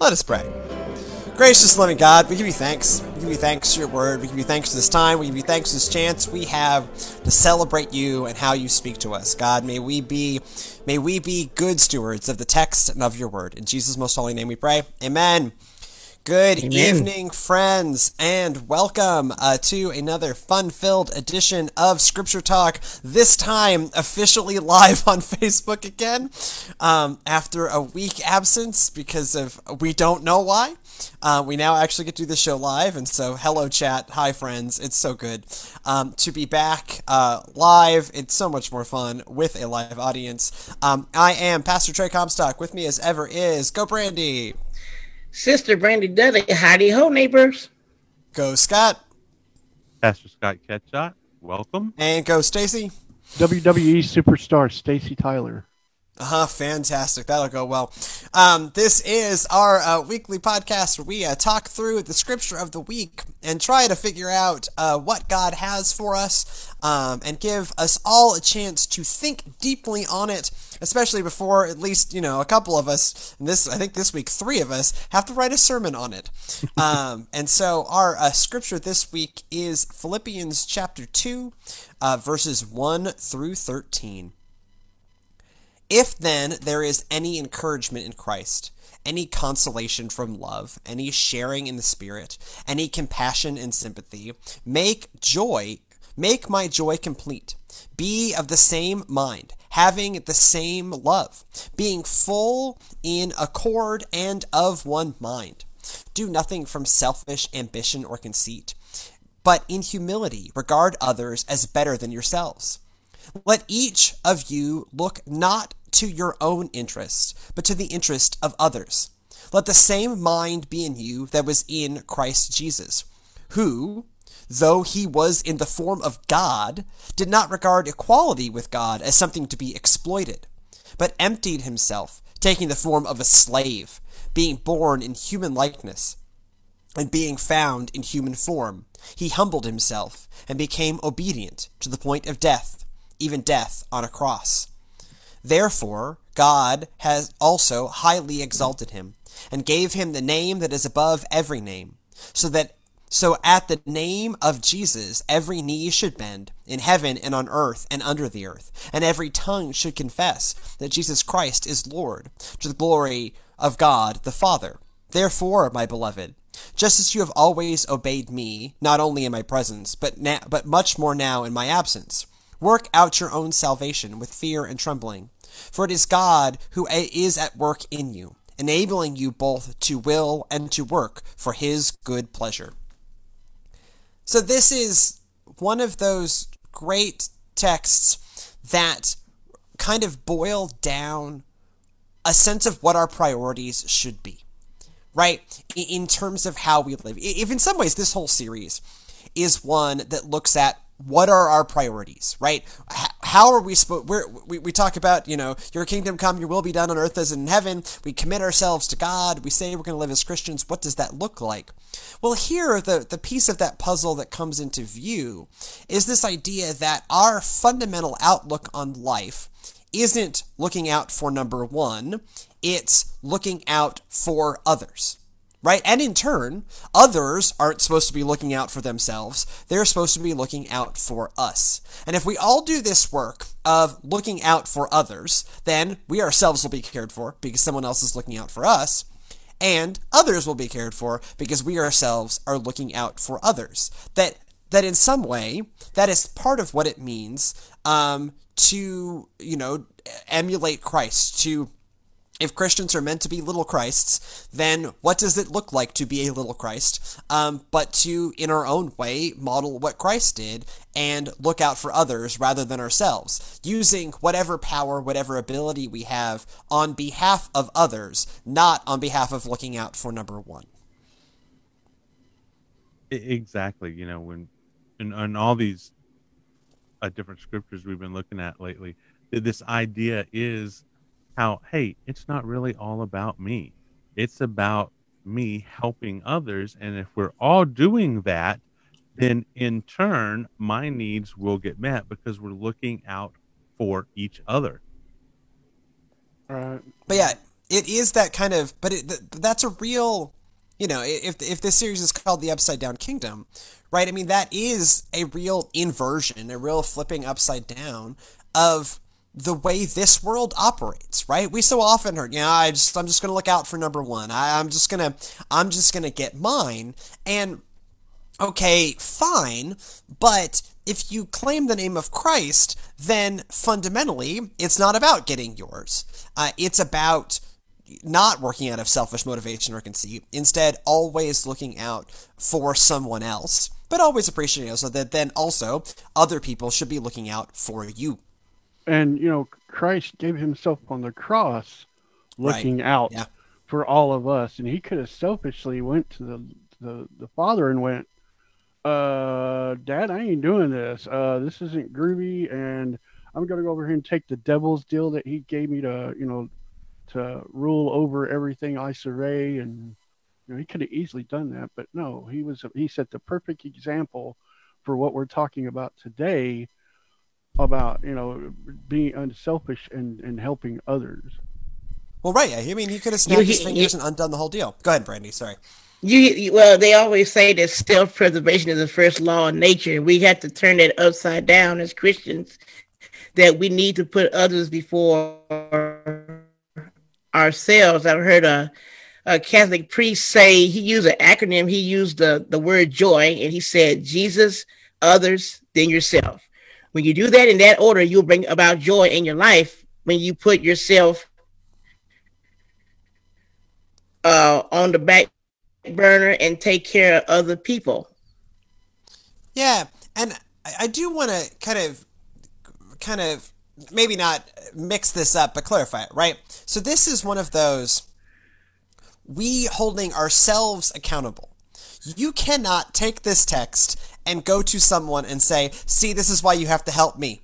Let us pray. Gracious, loving God, we give you thanks. We give you thanks for your word. We give you thanks for this time. We give you thanks for this chance we have to celebrate you and how you speak to us. God, may we be good stewards of the text and of your word. In Jesus' most holy name we pray. Amen. Good evening, friends, and welcome to another fun-filled edition of Scripture Talk, this time officially live on Facebook again, after a week absence because of we don't know why. We now actually get to do this show live, and so hello chat, hi friends, it's so good to be back live. It's so much more fun with a live audience. I am Pastor Trey Comstock. With me as ever is Go Brandy. Sister Brandy Dudley, howdy ho, neighbors. Go Scott. Pastor Scott Ketchot, welcome. And go Stacy. WWE superstar Stacy Tyler. Fantastic. That'll go well. This is our weekly podcast where we talk through the scripture of the week and try to figure out what God has for us and give us all a chance to think deeply on it, especially before at least, a couple of us, and this, I think this week, three of us, have to write a sermon on it. And so our scripture this week is Philippians chapter 2, verses 1 through 13. If then there is any encouragement in Christ, any consolation from love, any sharing in the Spirit, any compassion and sympathy, make my joy complete. Be of the same mind, having the same love, being full in accord and of one mind. Do nothing from selfish ambition or conceit, but in humility regard others as better than yourselves. Let each of you look not to your own interest, but to the interest of others. Let the same mind be in you that was in Christ Jesus, who, though he was in the form of God, did not regard equality with God as something to be exploited, but emptied himself, taking the form of a slave, being born in human likeness, and being found in human form. He humbled himself and became obedient to the point of death, even death on a cross. Therefore, God has also highly exalted him and gave him the name that is above every name, so at the name of Jesus every knee should bend in heaven and on earth and under the earth, and every tongue should confess that Jesus Christ is Lord, to the glory of God the Father. Therefore, my beloved, just as you have always obeyed me, not only in my presence, but much more now in my absence, work out your own salvation with fear and trembling, for it is God who is at work in you, enabling you both to will and to work for his good pleasure. So this is one of those great texts that kind of boil down a sense of what our priorities should be, right? In terms of how we live. If in some ways this whole series is one that looks at what are our priorities, right? How are we supposed? We talk about, your kingdom come, your will be done on earth as in heaven. We commit ourselves to God. We say we're going to live as Christians. What does that look like? Well, here, the piece of that puzzle that comes into view is this idea that our fundamental outlook on life isn't looking out for number one. It's looking out for others. Right? And in turn, others aren't supposed to be looking out for themselves. They're supposed to be looking out for us. And if we all do this work of looking out for others, then we ourselves will be cared for because someone else is looking out for us, and others will be cared for because we ourselves are looking out for others. That in some way, that is part of what it means to, emulate Christ, to... If Christians are meant to be little Christs, then what does it look like to be a little Christ, but to, in our own way, model what Christ did and look out for others rather than ourselves, using whatever power, whatever ability we have on behalf of others, not on behalf of looking out for number one. Exactly. When in all these different scriptures we've been looking at lately, this idea is how, hey, it's not really all about me. It's about me helping others. And if we're all doing that, then in turn, my needs will get met because we're looking out for each other. But yeah, it is that kind of, but that's a real, you know, if this series is called The Upside Down Kingdom, right? I mean, that is a real inversion, a real flipping upside down of the way this world operates, right? We so often heard, you know, I'm just going to look out for number one. I'm just going to get mine. And okay, fine. But if you claim the name of Christ, then fundamentally, it's not about getting yours. It's about not working out of selfish motivation or conceit, instead always looking out for someone else, but always appreciating also that then also other people should be looking out for you. And, you know, Christ gave himself on the cross looking out for all of us. And he could have selfishly went to the Father and went, Dad, I ain't doing this. This isn't groovy. And I'm going to go over here and take the devil's deal that he gave me to, you know, to rule over everything I survey. And, you know, he could have easily done that, but no, he set the perfect example for what we're talking about today, about, you know, being unselfish and helping others. Well, right. I mean, he could have snapped his fingers and undone the whole deal. Go ahead, Brandy. Sorry. Well, they always say that self-preservation is the first law of nature. We have to turn that upside down as Christians, that we need to put others before ourselves. I've heard a Catholic priest say, he used an acronym. He used the word joy, and he said, Jesus, others, then yourself. When you do that in that order, you'll bring about joy in your life when you put yourself on the back burner and take care of other people. Yeah, and I do want to kind of maybe not mix this up, but clarify it, right? So this is one of those, we holding ourselves accountable. You cannot take this text and go to someone and say, see, this is why you have to help me,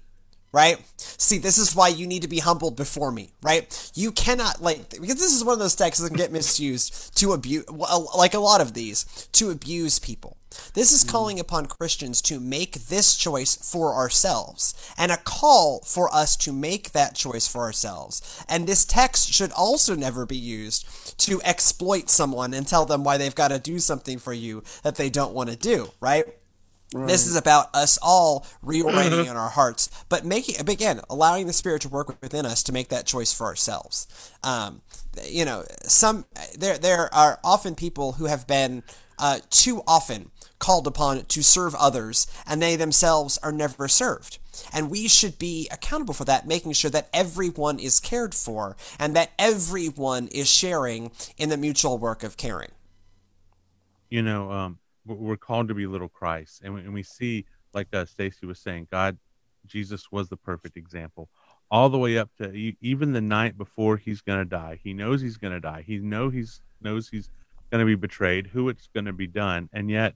right? See, this is why you need to be humbled before me, right? You cannot, like, because this is one of those texts that can get misused to abuse, like a lot of these, to abuse people. This is calling upon Christians to make this choice for ourselves, and a call for us to make that choice for ourselves. And this text should also never be used to exploit someone and tell them why they've got to do something for you that they don't want to do, right? Right. This is about us all reorienting in our hearts, but allowing the Spirit to work within us to make that choice for ourselves. You know, there are often people who have been too often called upon to serve others, and they themselves are never served. And we should be accountable for that, making sure that everyone is cared for and that everyone is sharing in the mutual work of caring. You know, we're called to be little Christ. And we see, like Stacy was saying, Jesus was the perfect example. All the way up to even the night before he's going to die. He knows he's going to die. He knows he's going to be betrayed, who it's going to be done. And yet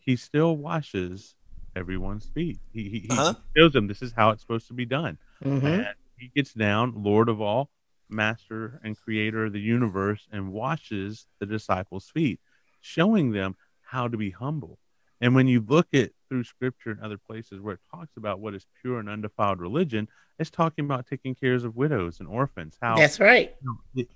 he still washes everyone's feet. He shows them this is how it's supposed to be done. Mm-hmm. And he gets down, Lord of all, master and creator of the universe, and washes the disciples' feet, showing them how to be humble. And when you look at through scripture and other places where it talks about what is pure and undefiled religion, it's talking about taking care of widows and orphans. How that's right.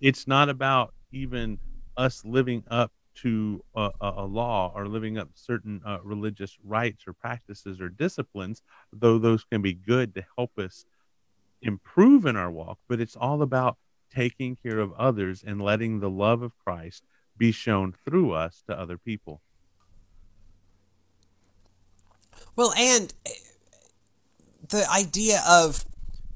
It's not about even us living up to a law or living up certain religious rites or practices or disciplines, though those can be good to help us improve in our walk. But it's all about taking care of others and letting the love of Christ be shown through us to other people. Well, and the idea of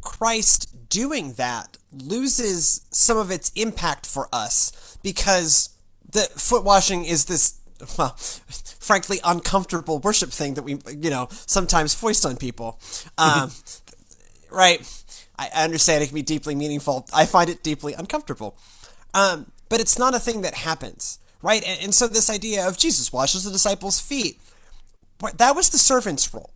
Christ doing that loses some of its impact for us, because the foot washing is this, well, frankly, uncomfortable worship thing that we, you know, sometimes foist on people. Right. I understand it can be deeply meaningful. I find it deeply uncomfortable. But it's not a thing that happens, right? And so this idea of Jesus washes the disciples' feet, that was the servant's role,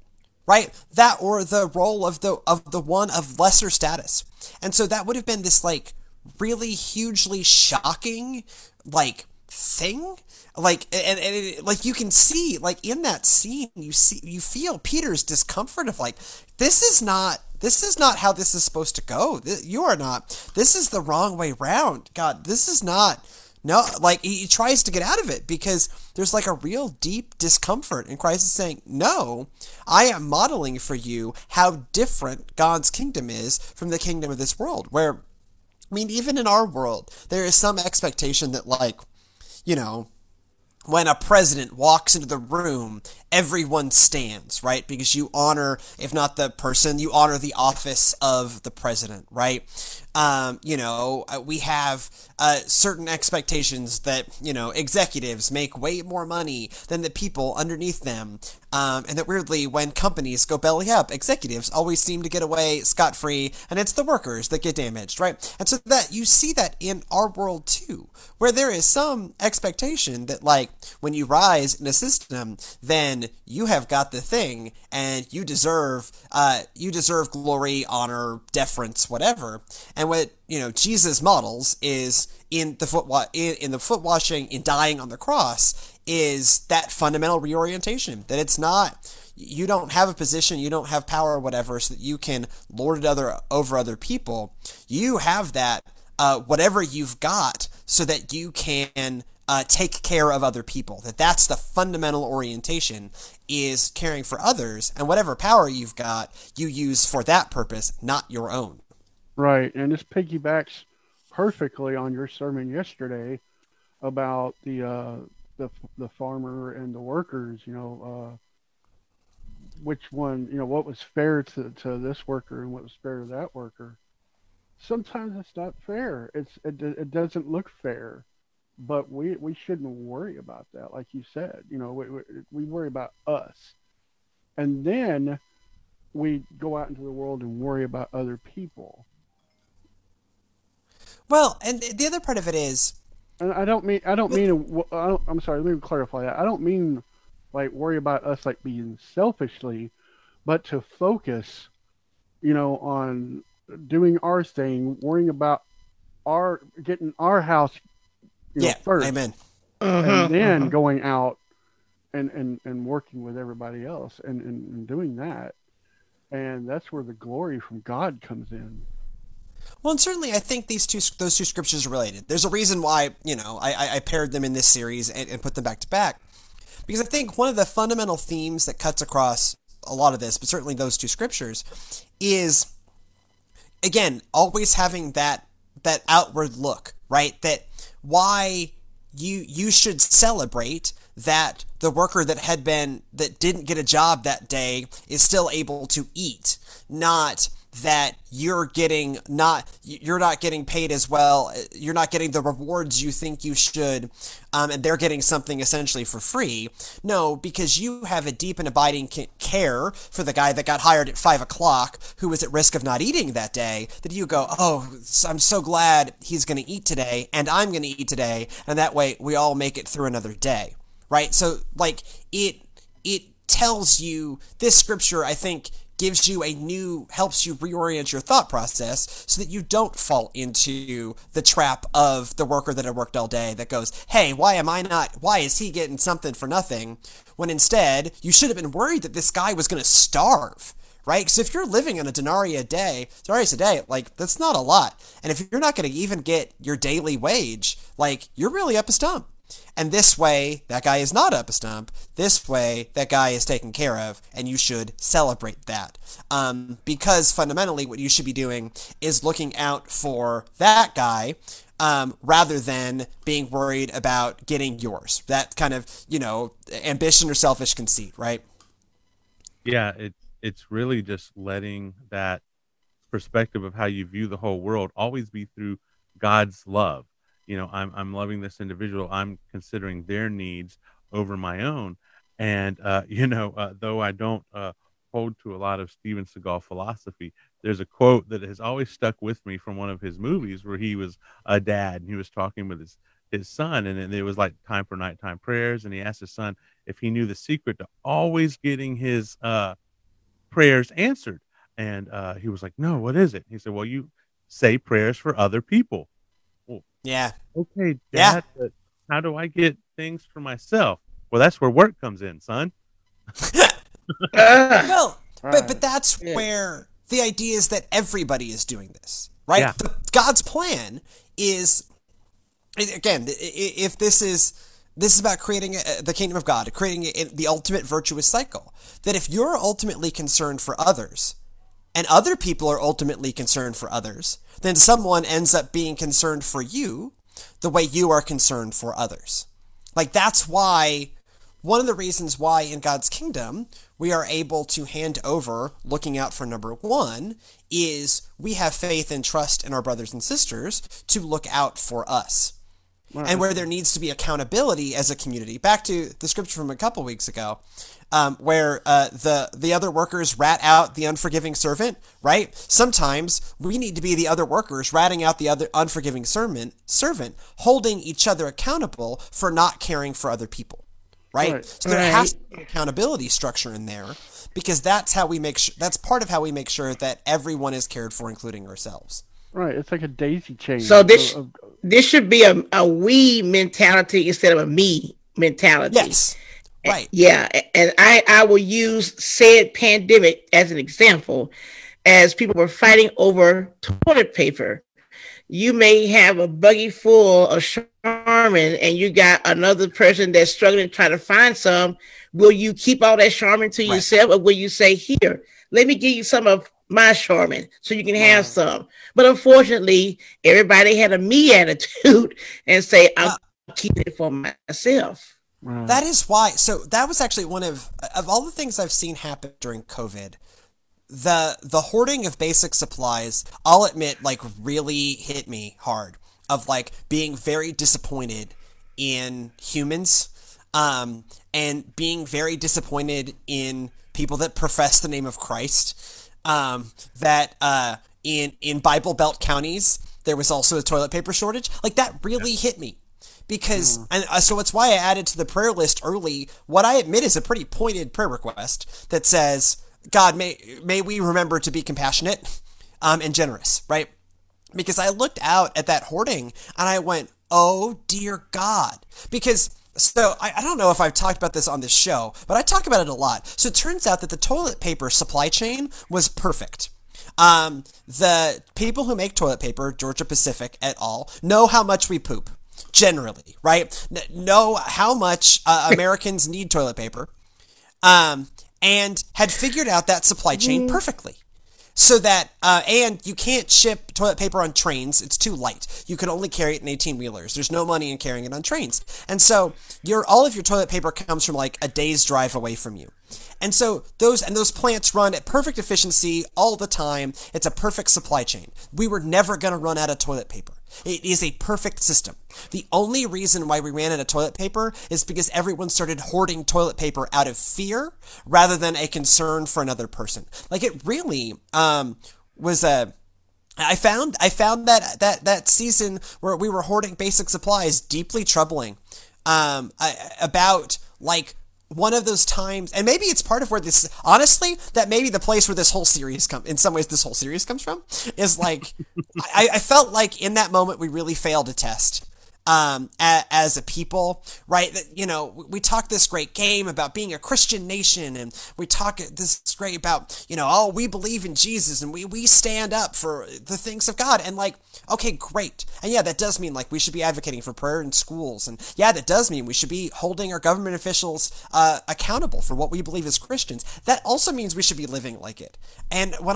right? That, or the role of the one of lesser status. And so that would have been this like really hugely shocking like thing. Like, and it, like you can see, like in that scene, you feel Peter's discomfort of like, this is not This is not how this is supposed to go. You are not. This is the wrong way round. God, this is not. No, like he tries to get out of it because there's like a real deep discomfort. And Christ is saying, no, I am modeling for you how different God's kingdom is from the kingdom of this world. Where, I mean, even in our world, there is some expectation that, like, you know, when a president walks into the room, everyone stands, right? Because you honor, if not the person, you honor the office of the president, right? You know, we have certain expectations that, you know, executives make way more money than the people underneath them. And that weirdly, when companies go belly up, executives always seem to get away scot-free, and it's the workers that get damaged, right? And so that you see that in our world too, where there is some expectation that, like, when you rise in a system, then you have got the thing, and you deserve glory, honor, deference, whatever. And what, you know, Jesus models is in the foot washing, in dying on the cross, is that fundamental reorientation that it's not, you don't have a position, you don't have power or whatever, so that you can lord it over other people. You have that whatever you've got, so that you can take care of other people. That's the fundamental orientation, is caring for others, and whatever power you've got, you use for that purpose, not your own. Right, and this piggybacks perfectly on your sermon yesterday about the farmer and the workers. You know, which one? You know, what was fair to this worker and what was fair to that worker. Sometimes it's not fair. It doesn't look fair, but we shouldn't worry about that. Like you said, you know, we worry about us, and then we go out into the world and worry about other people. Well, and the other part of it is, and I'm sorry, let me clarify that. I don't mean like worry about us, like being selfishly, but to focus, you know, on doing our thing, worrying about getting our house, you know, first. Amen. And then going out and working with everybody else and doing that. And that's where the glory from God comes in. Well, and certainly I think those two scriptures are related. There's a reason why, you know, I paired them in this series and put them back to back. Because I think one of the fundamental themes that cuts across a lot of this, but certainly those two scriptures, is, again, always having that outward look, right? That why you should celebrate that the worker that didn't get a job that day is still able to eat, not that you're not getting paid as well, you're not getting the rewards you think you should, and they're getting something essentially for free. No, because you have a deep and abiding care for the guy that got hired at 5:00 who was at risk of not eating that day, that you go, oh, I'm so glad he's going to eat today, and I'm going to eat today, and that way we all make it through another day, right? So, like, it tells you, this scripture, I think, helps you reorient your thought process so that you don't fall into the trap of the worker that had worked all day that goes, hey, why is he getting something for nothing? When instead, you should have been worried that this guy was going to starve, right? Because if you're living on a denarius a day, like, that's not a lot. And if you're not going to even get your daily wage, like, you're really up a stump. And this way, that guy is not up a stump. This way, that guy is taken care of, and you should celebrate that. Because fundamentally, what you should be doing is looking out for that guy, rather than being worried about getting yours. That kind of, you know, ambition or selfish conceit, right? Yeah, it's really just letting that perspective of how you view the whole world always be through God's love. You know, I'm loving this individual. I'm considering their needs over my own. And, you know, though I don't hold to a lot of Steven Seagal philosophy, there's a quote that has always stuck with me from one of his movies where he was a dad and he was talking with his son. And it was like time for nighttime prayers. And he asked his son if he knew the secret to always getting his prayers answered. And he was like, no, what is it? He said, well, you say prayers for other people. Yeah. Okay, Dad, yeah. How do I get things for myself? Well, that's where work comes in, son. Well, right. But that's where the idea is that everybody is doing this, right? Yeah. God's plan is, again, if this is about creating the kingdom of God, creating the ultimate virtuous cycle, that if you're ultimately concerned for others and other people are ultimately concerned for others, then someone ends up being concerned for you the way you are concerned for others. Like, that's why, one of the reasons why in God's kingdom we are able to hand over looking out for number one is we have faith and trust in our brothers and sisters to look out for us. Wow. And where there needs to be accountability as a community, back to the scripture from a couple weeks ago, where the other workers rat out the unforgiving servant, right? Sometimes we need to be the other workers ratting out the other unforgiving servant, holding each other accountable for not caring for other people, right? Right. So there has to be an accountability structure in there, because that's how we make sure, that's part of how we make sure that everyone is cared for, including ourselves. Right, it's like a daisy chain. So this should be a we mentality instead of a me mentality. Yes, right. Yeah, and I will use said pandemic as an example. As people were fighting over toilet paper, you may have a buggy full of Charmin, and you got another person that's struggling to try to find some. Will you keep all that Charmin to yourself, or will you say, here, let me give you some of my Charmin, so you can have some? But unfortunately, everybody had a me attitude and say, I'll keep it for myself. That is why. So that was actually one of all the things I've seen happen during COVID. The hoarding of basic supplies, I'll admit, like, really hit me hard, of like being very disappointed in humans, and being very disappointed in people that profess the name of Christ. That in Bible Belt counties there was also a toilet paper shortage. Like, that really hit me, because and so it's why I added to the prayer list early what I admit is a pretty pointed prayer request that says, God, may we remember to be compassionate and generous, right? Because I looked out at that hoarding and I went, oh dear God, because so I don't know if I've talked about this on this show, but I talk about it a lot. So it turns out that the toilet paper supply chain was perfect. The people who make toilet paper, Georgia Pacific et al., know how much we poop generally, right? Know how much Americans need toilet paper, and had figured out that supply chain perfectly. So that, and you can't ship toilet paper on trains. It's too light. You can only carry it in 18-wheelers. There's no money in carrying it on trains. And so all of your toilet paper comes from like a day's drive away from you. And so those plants run at perfect efficiency all the time. It's a perfect supply chain. We were never going to run out of toilet paper. It is a perfect system. The only reason why we ran out of toilet paper is because everyone started hoarding toilet paper out of fear rather than a concern for another person. Like, it really was a. I found that season where we were hoarding basic supplies deeply troubling. About like one of those times, and maybe it's part of where this. Honestly, that may be the place where this whole series comes. In some ways, this whole series comes from is like I felt like in that moment we really failed a test. As a people, right? You know, we talk this great game about being a Christian nation, and we talk this great about, you know, oh, we believe in Jesus and we stand up for the things of God. And like, okay, great. And yeah, that does mean like we should be advocating for prayer in schools. And yeah, that does mean we should be holding our government officials accountable for what we believe as Christians. That also means we should be living like it. And when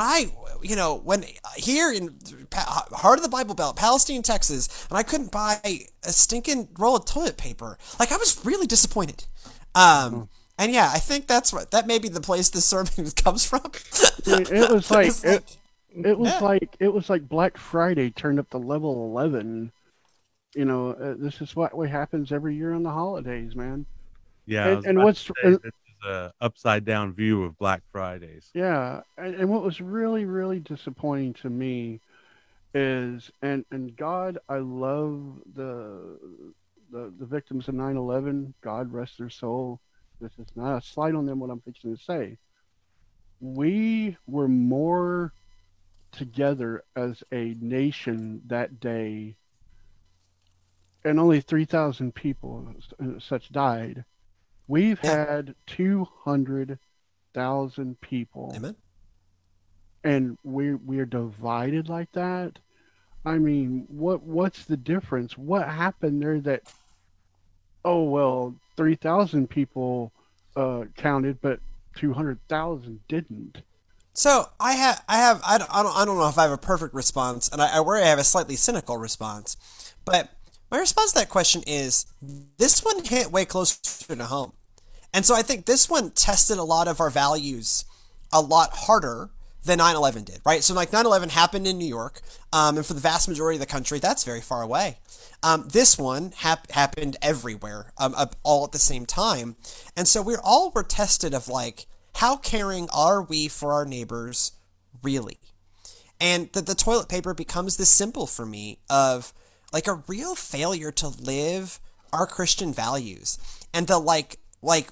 when here in heart of the Bible Belt, Palestine, Texas, and I couldn't buy a stinking roll of toilet paper. Like, I was really disappointed. And yeah, I think that may be the place this sermon comes from. It was like it was like Black Friday turned up to level 11. You know, this is what happens every year on the holidays, man. Yeah, and what's this is a upside down view of Black Fridays. Yeah, and what was really, really disappointing to me is and God, I love the victims of 9/11. God rest their soul. This is not a slight on them, what I'm fixing to say. We were more together as a nation that day, and only 3,000 people such died. We've had 200,000 people. Amen. and we're divided like that. I mean, what's the difference? What happened there that, 3,000 people counted, but 200,000 didn't? So I don't know if I have a perfect response, and I worry I have a slightly cynical response, but my response to that question is this one hit way closer to home. And so I think this one tested a lot of our values a lot harder than 9/11 did, right? So like 9/11 happened in New York, and for the vast majority of the country, that's very far away. This one happened everywhere, all at the same time. And so we were tested of like, how caring are we for our neighbors really? And the toilet paper becomes this symbol for me of like a real failure to live our Christian values. And the like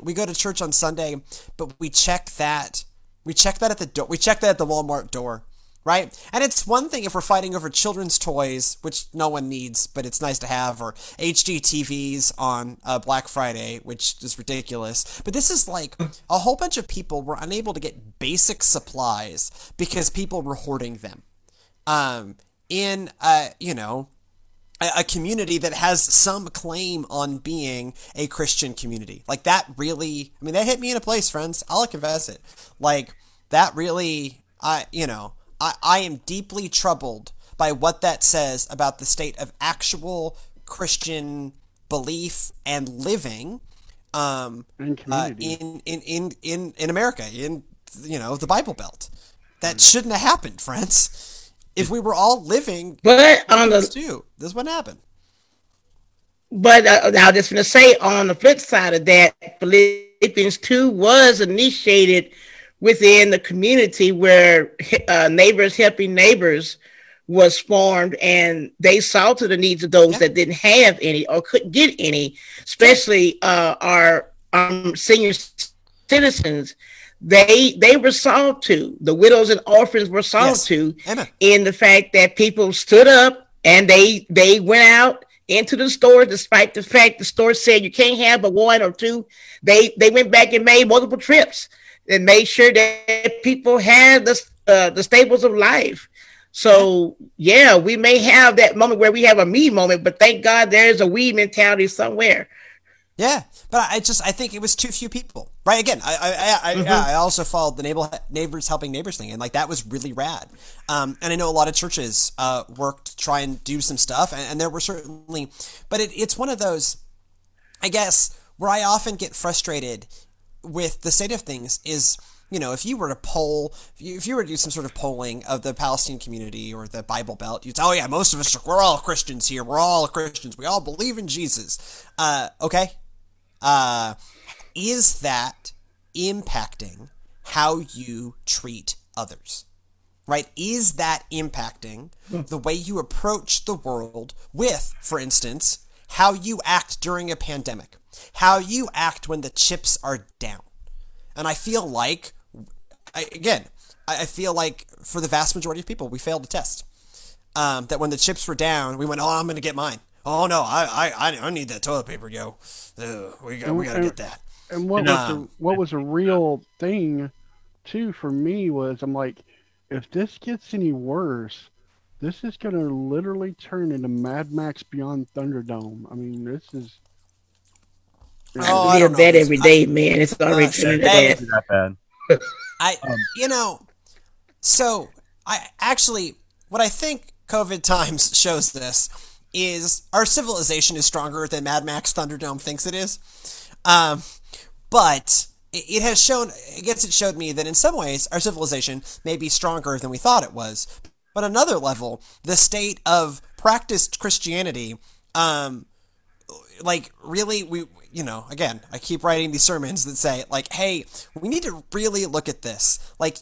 we go to church on Sunday, but we check that at the door. We check that at the Walmart door, right? And it's one thing if we're fighting over children's toys, which no one needs, but it's nice to have, or HGTVs on Black Friday, which is ridiculous. But this is like a whole bunch of people were unable to get basic supplies because people were hoarding them. A community that has some claim on being a Christian community. Like that really, I mean, that hit me in a place, friends. I'll confess it. Like that really, I am deeply troubled by what that says about the state of actual Christian belief and living in America, in, the Bible Belt. That shouldn't have happened, friends. If we were all living, but on the too, this wouldn't happen. But I was just going to say, on the flip side of that, Philippians 2 was initiated within the community where neighbors helping neighbors was formed, and they saw to the needs of those that didn't have any or couldn't get any, especially our senior citizens. They were sought to. The widows and orphans were sought to, Emma, in the fact that people stood up and they went out into the store, despite the fact the store said you can't have but one or two. They went back and made multiple trips and made sure that people had the staples of life. So, we may have that moment where we have a me moment, but thank God there's a we mentality somewhere. Yeah, but I think it was too few people, right? Again, I also followed the neighbors helping neighbors thing, and like that was really rad. And I know a lot of churches worked to try and do some stuff, and there were certainly, but it's one of those, I guess, where I often get frustrated with the state of things is, if you were to poll, if you were to do some sort of polling of the Palestine community or the Bible Belt, you'd say, most of us, we're all Christians here. We're all Christians. We all believe in Jesus. Okay. Is that impacting how you treat others, right? Is that impacting the way you approach the world with, for instance, how you act during a pandemic, how you act when the chips are down? And I feel like, for the vast majority of people, we failed the test. That when the chips were down, we went, I'm going to get mine. Oh no! I need that toilet paper, yo. We gotta get that. And what was a real thing, too, for me was I'm like, if this gets any worse, this is gonna literally turn into Mad Max Beyond Thunderdome. I mean, this is. I don't know. That every day, man. It's already turning into that. What I think COVID times shows this. Is our civilization is stronger than Mad Max Thunderdome thinks it is. But it has shown, it showed me that in some ways our civilization may be stronger than we thought it was. But another level, the state of practiced Christianity, really, we, I keep writing these sermons that say hey, we need to really look at this.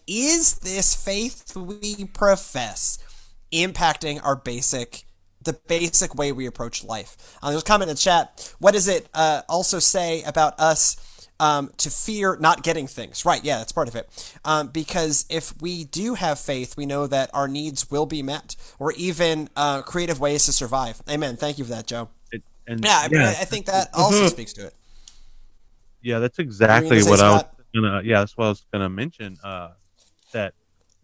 Is this faith we profess impacting our the basic way we approach life? There's a comment in the chat. What does it also say about us to fear not getting things? Right, yeah, that's part of it. Because if we do have faith, we know that our needs will be met, or even creative ways to survive. Amen. Thank you for that, Joe. I think that also speaks to it. Yeah, that's exactly what I was going to mention. That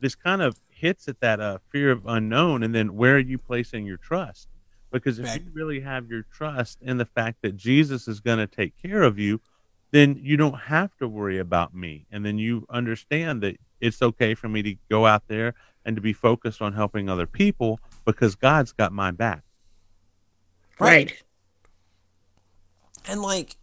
this kind of hits at that fear of unknown, and then where are you placing your trust? Because if you really have your trust in the fact that Jesus is going to take care of you, then you don't have to worry about me. And then you understand that it's okay for me to go out there and to be focused on helping other people because God's got my back. Right. And like,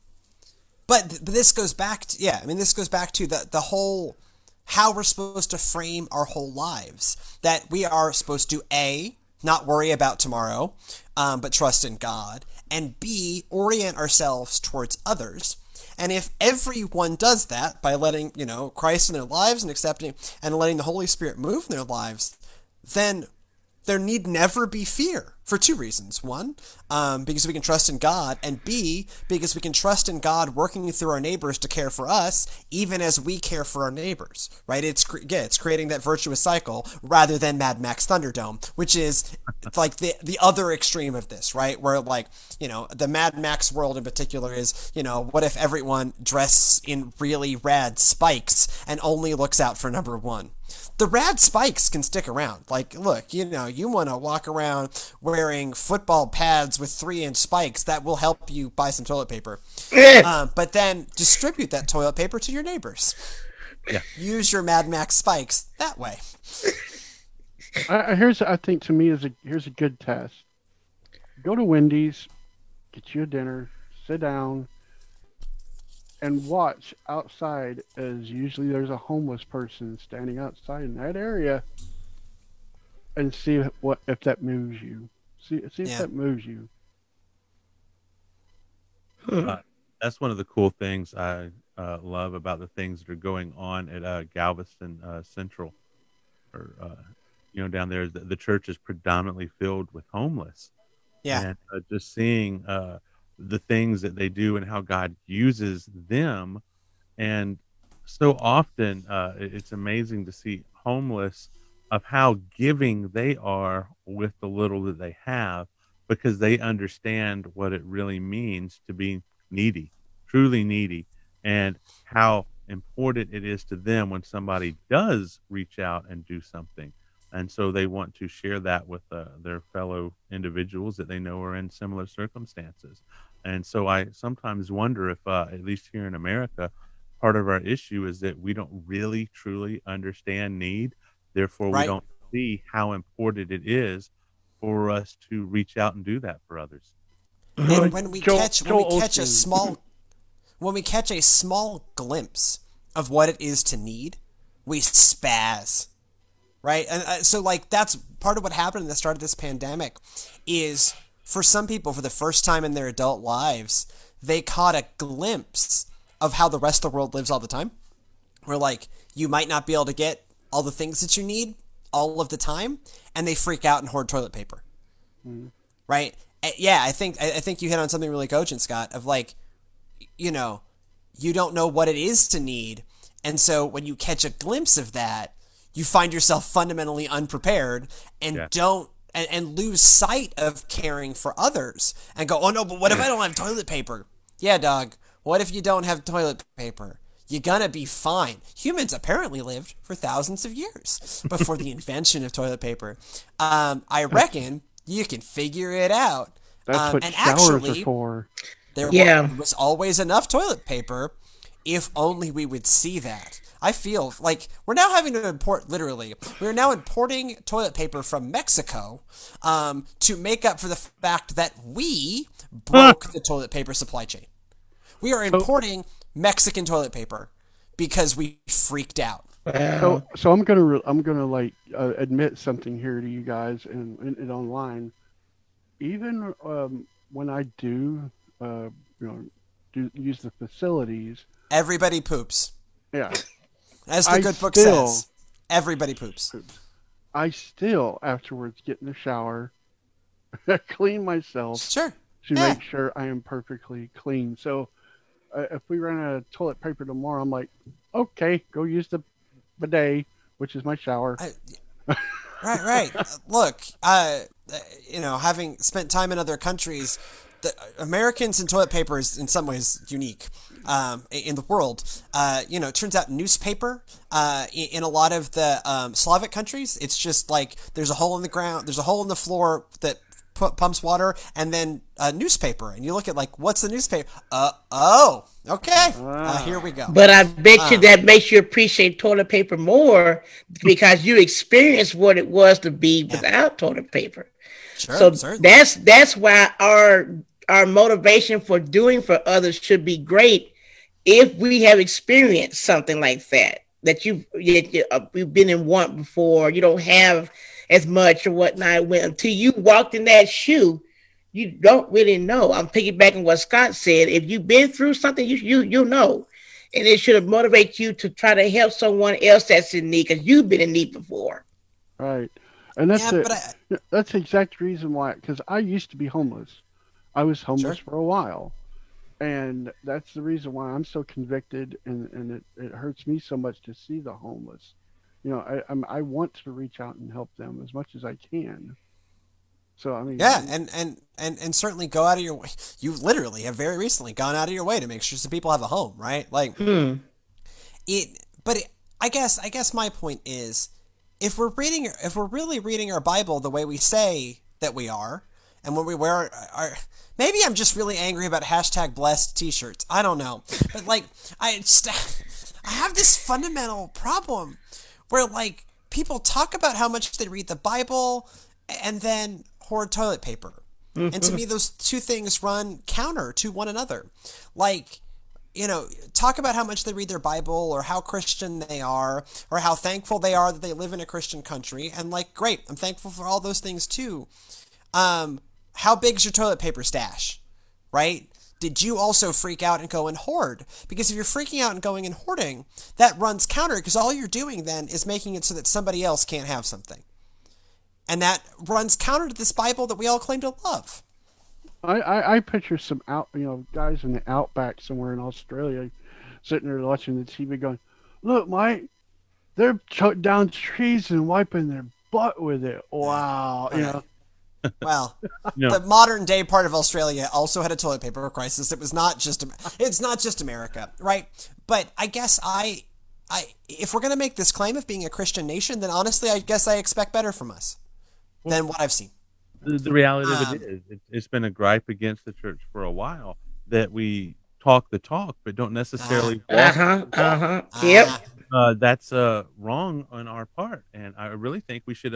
but this goes back to, yeah, I mean, this goes back to the whole, how we're supposed to frame our whole lives, that we are supposed to A, not worry about tomorrow, but trust in God, and B, orient ourselves towards others. And if everyone does that by letting, you know, Christ in their lives and accepting and letting the Holy Spirit move in their lives, then there need never be fear for two reasons. One, because we can trust in God, and B, because we can trust in God working through our neighbors to care for us, even as we care for our neighbors, right? It's creating that virtuous cycle rather than Mad Max Thunderdome, which is like the other extreme of this, right? Where like, you know, the Mad Max world in particular is, you know, what if everyone dresses in really rad spikes and only looks out for number one? The rad spikes can stick around. Like, look, you know, you want to walk around wearing football pads with 3-inch spikes that will help you buy some toilet paper. But then distribute that toilet paper to your neighbors. Yeah. Use your Mad Max spikes that way. Here's a good test. Go to Wendy's, get you a dinner, sit down, and watch outside, as usually there's a homeless person standing outside in that area, and see if that moves you. See if that moves you. That's one of the cool things I love about the things that are going on at Galveston Central, or down there. The church is predominantly filled with homeless. Yeah, and just seeing the things that they do and how God uses them. And so often it's amazing to see homeless, of how giving they are with the little that they have, because they understand what it really means to be needy, truly needy, and how important it is to them when somebody does reach out and do something. And so they want to share that with their fellow individuals that they know are in similar circumstances. And so I sometimes wonder if, at least here in America, part of our issue is that we don't really, truly understand need. Therefore, we don't see how important it is for us to reach out and do that for others. And when we catch a small glimpse of what it is to need, we spaz. Right. And so like that's part of what happened at the start of this pandemic is for some people, for the first time in their adult lives, they caught a glimpse of how the rest of the world lives all the time. Where like you might not be able to get all the things that you need all of the time, and they freak out and hoard toilet paper. Mm. Right. Yeah. I think you hit on something really cogent, Scott, of like, you know, you don't know what it is to need. And so when you catch a glimpse of that, you find yourself fundamentally unprepared and don't lose sight of caring for others and go, oh no, but what if I don't have toilet paper? Yeah, dog. What if you don't have toilet paper? You're gonna be fine. Humans apparently lived for thousands of years before the invention of toilet paper. I reckon you can figure it out. That's what and showers actually, are for. There was always enough toilet paper if only we would see that. I feel like we're now having to import, literally, we're now importing toilet paper from Mexico to make up for the fact that we broke the toilet paper supply chain. We are importing Mexican toilet paper because we freaked out. So I'm gonna like admit something here to you guys and online. Even when I do use the facilities, everybody poops. Yeah. As the good book says, everybody poops. I still, afterwards, get in the shower, clean myself to make sure I am perfectly clean. So if we run out of toilet paper tomorrow, I'm like, okay, go use the bidet, which is my shower. Right. Look, having spent time in other countries, the Americans and toilet paper is in some ways unique in the world. You know, it turns out newspaper in a lot of the Slavic countries, it's just like there's a hole in the ground, there's a hole in the floor that pumps water, and then a newspaper. And you look at like, what's the newspaper? Oh, okay. Here we go. But I bet you that makes you appreciate toilet paper more because you experience what it was to be without toilet paper. Sure, so certainly. That's why our motivation for doing for others should be great if we have experienced something like that you've been in want before, you don't have as much or whatnot. When until you walked in that shoe, you don't really know. I'm piggybacking what Scott said. If you've been through something, you know, and it should motivate you to try to help someone else that's in need because you've been in need before. Right. And that's the exact reason why, because I used to be homeless. I was homeless for a while. And that's the reason why I'm so convicted, and it hurts me so much to see the homeless. You know, I want to reach out and help them as much as I can. So, I mean, yeah, and certainly go out of your way. You literally have very recently gone out of your way to make sure some people have a home, right? Like, I guess my point is, if we're really reading our Bible the way we say that we are, and when we wear our maybe I'm just really angry about #blessed t-shirts. I don't know, but like I have this fundamental problem where like people talk about how much they read the Bible and then hoard toilet paper, and to me those two things run counter to one another. Like, you know, talk about how much they read their Bible or how Christian they are or how thankful they are that they live in a Christian country. And like, great, I'm thankful for all those things too. How big's your toilet paper stash, right? Did you also freak out and go and hoard? Because if you're freaking out and going and hoarding, that runs counter because all you're doing then is making it so that somebody else can't have something. And that runs counter to this Bible that we all claim to love. I picture some guys in the outback somewhere in Australia, sitting there watching the TV, going, "Look, mate, they're cutting down trees and wiping their butt with it. Wow, Well, the modern day part of Australia also had a toilet paper crisis. It's not just America, right? But I guess if we're gonna make this claim of being a Christian nation, then honestly, I guess I expect better from us than what I've seen." The reality of it is, it's been a gripe against the church for a while that we talk the talk, but don't necessarily walk the talk. That's wrong on our part, and I really think we should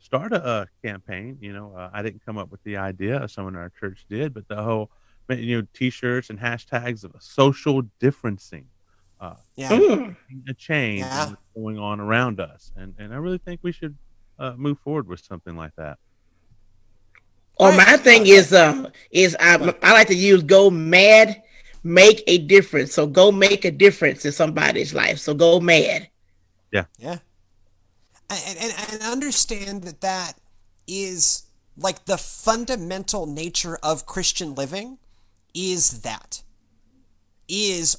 start a campaign. You know, I didn't come up with the idea; someone in our church did. But the whole, t-shirts and hashtags of social differencing, a change going on around us, and I really think we should move forward with something like that. Well, my thing is I like to use go mad, make a difference. So go make a difference in somebody's life. So go mad. Yeah. Yeah. And understand that is like the fundamental nature of Christian living is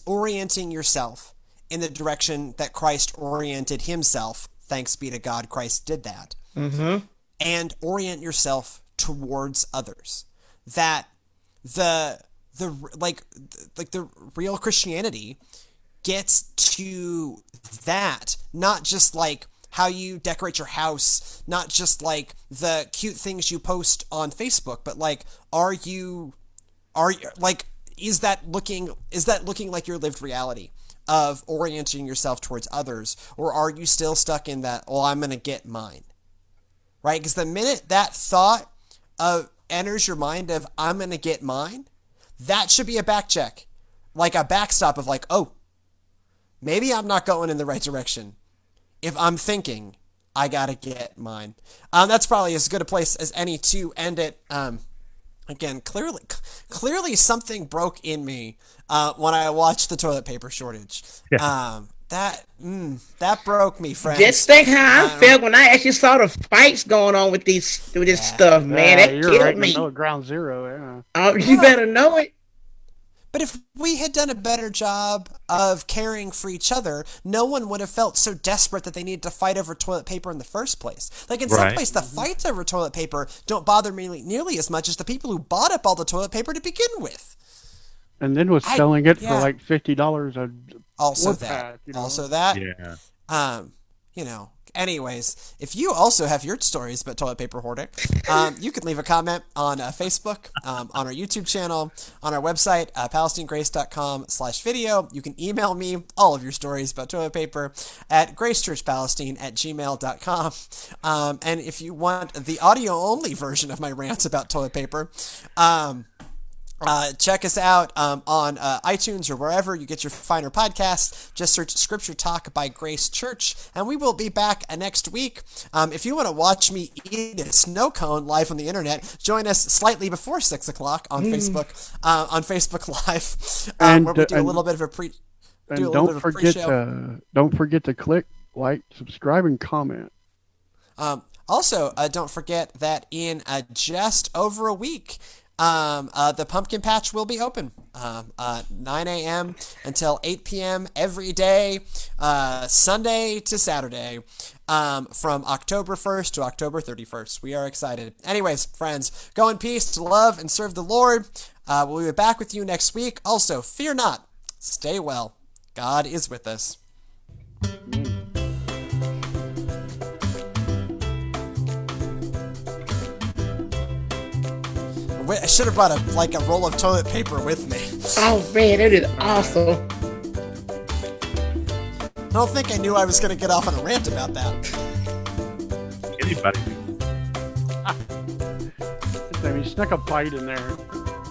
orienting yourself in the direction that Christ oriented himself. Thanks be to God, Christ did that. Mm-hmm. And orient yourself towards others, that the real Christianity gets to that, not just like how you decorate your house, not just like the cute things you post on Facebook, but like is that looking like your lived reality of orienting yourself towards others, or are you still stuck in that I'm gonna get mine, right? Because the minute that thought enters your mind of I'm gonna get mine, that should be a back check, like a backstop of like, oh, maybe I'm not going in the right direction if I'm thinking I gotta get mine. That's probably as good a place as any to end it. Again, clearly something broke in me when I watched the toilet paper shortage. That broke me, friend. Just think how I felt when I actually saw the fights going on with this stuff, man. That killed me. Ground zero. You better know it. But if we had done a better job of caring for each other, no one would have felt so desperate that they needed to fight over toilet paper in the first place. Like in some place, the fights over toilet paper don't bother me nearly as much as the people who bought up all the toilet paper to begin with. And then was selling it for like $50 a also that. Pack, you know? Also that. Yeah. You know. Anyways, if you also have your stories about toilet paper hoarding, you can leave a comment on Facebook, on our YouTube channel, on our website, PalestineGrace.com/video. You can email me all of your stories about toilet paper at GraceChurchPalestine@gmail.com. And if you want the audio-only version of my rants about toilet paper, check us out on iTunes or wherever you get your finer podcasts. Just search Scripture Talk by Grace Church, and we will be back next week. If you want to watch me eat a snow cone live on the internet, join us slightly before 6 o'clock on Facebook, on Facebook Live, where we do a little bit of a pre. And don't forget to click, like, subscribe, and comment. Also, don't forget that in just over a week, the pumpkin patch will be open 9 a.m. until 8 p.m. every day, Sunday to Saturday, from October 1st to October 31st. We are excited. Anyways, friends, go in peace, love, and serve the Lord. We'll be back with you next week. Also, fear not. Stay well. God is with us. I should have brought a roll of toilet paper with me. Oh man, it is awesome. I don't think I knew I was going to get off on a rant about that. Anybody? I mean, you snuck a bite in there.